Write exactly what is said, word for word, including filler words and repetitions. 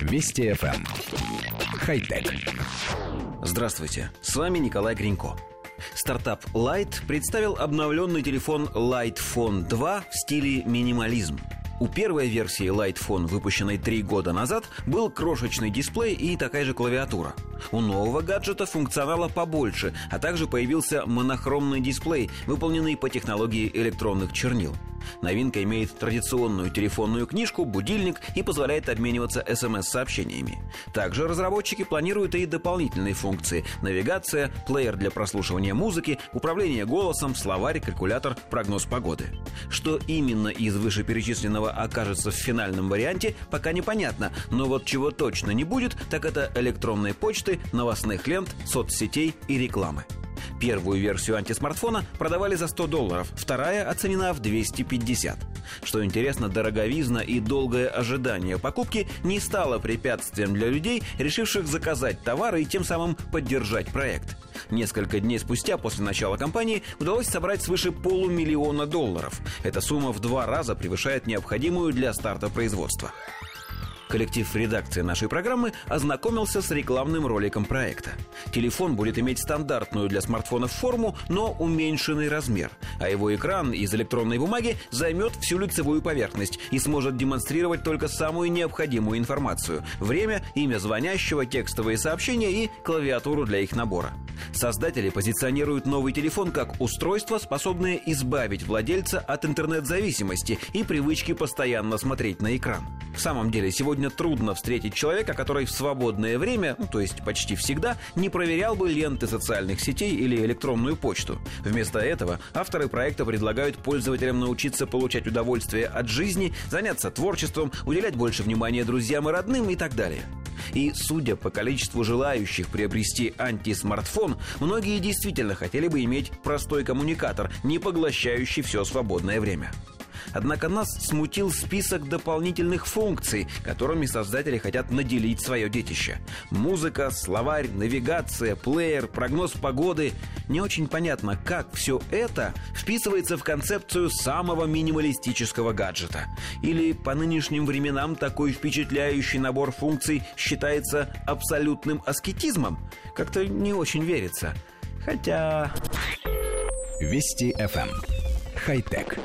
Вести эф эм. Хай-тек. Здравствуйте, с вами Николай Гринько. Стартап Light представил обновленный телефон Light Phone два в стиле минимализм. У первой версии Light Phone, выпущенной три года назад, был крошечный дисплей и такая же клавиатура. У нового гаджета функционала побольше, а также появился монохромный дисплей, выполненный по технологии электронных чернил. Новинка имеет традиционную телефонную книжку, будильник и позволяет обмениваться эс эм эс-сообщениями. Также разработчики планируют и дополнительные функции: навигация, плеер для прослушивания музыки, управление голосом, словарь, калькулятор, прогноз погоды. Что именно из вышеперечисленного окажется в финальном варианте, пока непонятно, но вот чего точно не будет, так это электронной почты, новостных лент, соцсетей и рекламы. Первую версию антисмартфона продавали за сто долларов, вторая оценена в двести пятьдесят. Что интересно, дороговизна и долгое ожидание покупки не стало препятствием для людей, решивших заказать товары и тем самым поддержать проект. Несколько дней спустя, после начала кампании, удалось собрать свыше полумиллиона долларов. Эта сумма в два раза превышает необходимую для старта производства. Коллектив редакции нашей программы ознакомился с рекламным роликом проекта. Телефон будет иметь стандартную для смартфонов форму, но уменьшенный размер, а его экран из электронной бумаги займет всю лицевую поверхность и сможет демонстрировать только самую необходимую информацию: время, имя звонящего, текстовые сообщения и клавиатуру для их набора. Создатели позиционируют новый телефон как устройство, способное избавить владельца от интернет-зависимости и привычки постоянно смотреть на экран. В самом деле, сегодня трудно встретить человека, который в свободное время, ну, то есть почти всегда, не проверял бы ленты социальных сетей или электронную почту. Вместо этого авторы проекта предлагают пользователям научиться получать удовольствие от жизни, заняться творчеством, уделять больше внимания друзьям и родным и так далее. И, судя по количеству желающих приобрести антисмартфон, многие действительно хотели бы иметь простой коммуникатор, не поглощающий все свободное время. Однако нас смутил список дополнительных функций, которыми создатели хотят наделить свое детище. Музыка, словарь, навигация, плеер, прогноз погоды. Не очень понятно, как все это вписывается в концепцию самого минималистического гаджета. Или по нынешним временам такой впечатляющий набор функций считается абсолютным аскетизмом? Как-то не очень верится. Хотя... Вести эф эм. Хай-тек.